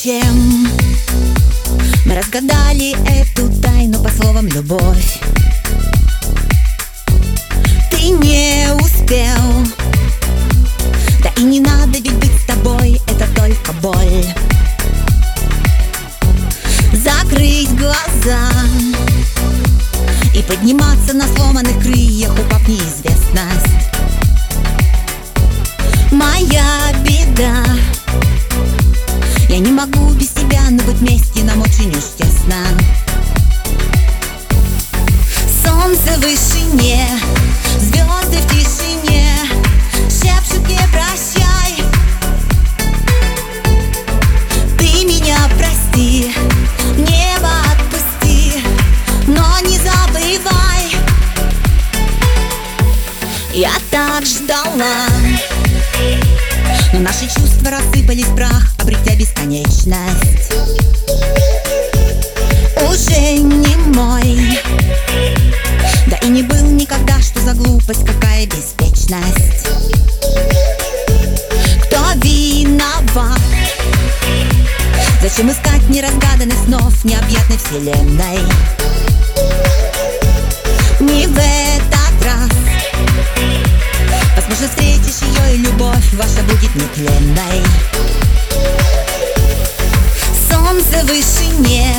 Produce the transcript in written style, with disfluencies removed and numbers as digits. совсем. Мы разгадали эту тайну по словам «любовь». Ты не успел, да и не надо, ведь быть с тобой — это только боль. Закрыть глаза и подниматься на сломанных крыльях, упав в неизвестность. Моя беда, я не могу без тебя, но быть вместе нам очень уж тесно. Солнце в вышине, звезды в тишине шепчут мне прощай. Ты меня прости, небо отпусти, но не забывай. Я так ждала, но наши чувства рассыпались в прах, обретя бесконечность. Уже не мой, да и не был никогда, что за глупость, какая беспечность. Кто виноват? Зачем искать неразгаданных снов необъятной вселенной? Не в этот раз. Возможно, встретишь ее, и любовь ваша будет нетленной. Солнце в вышине.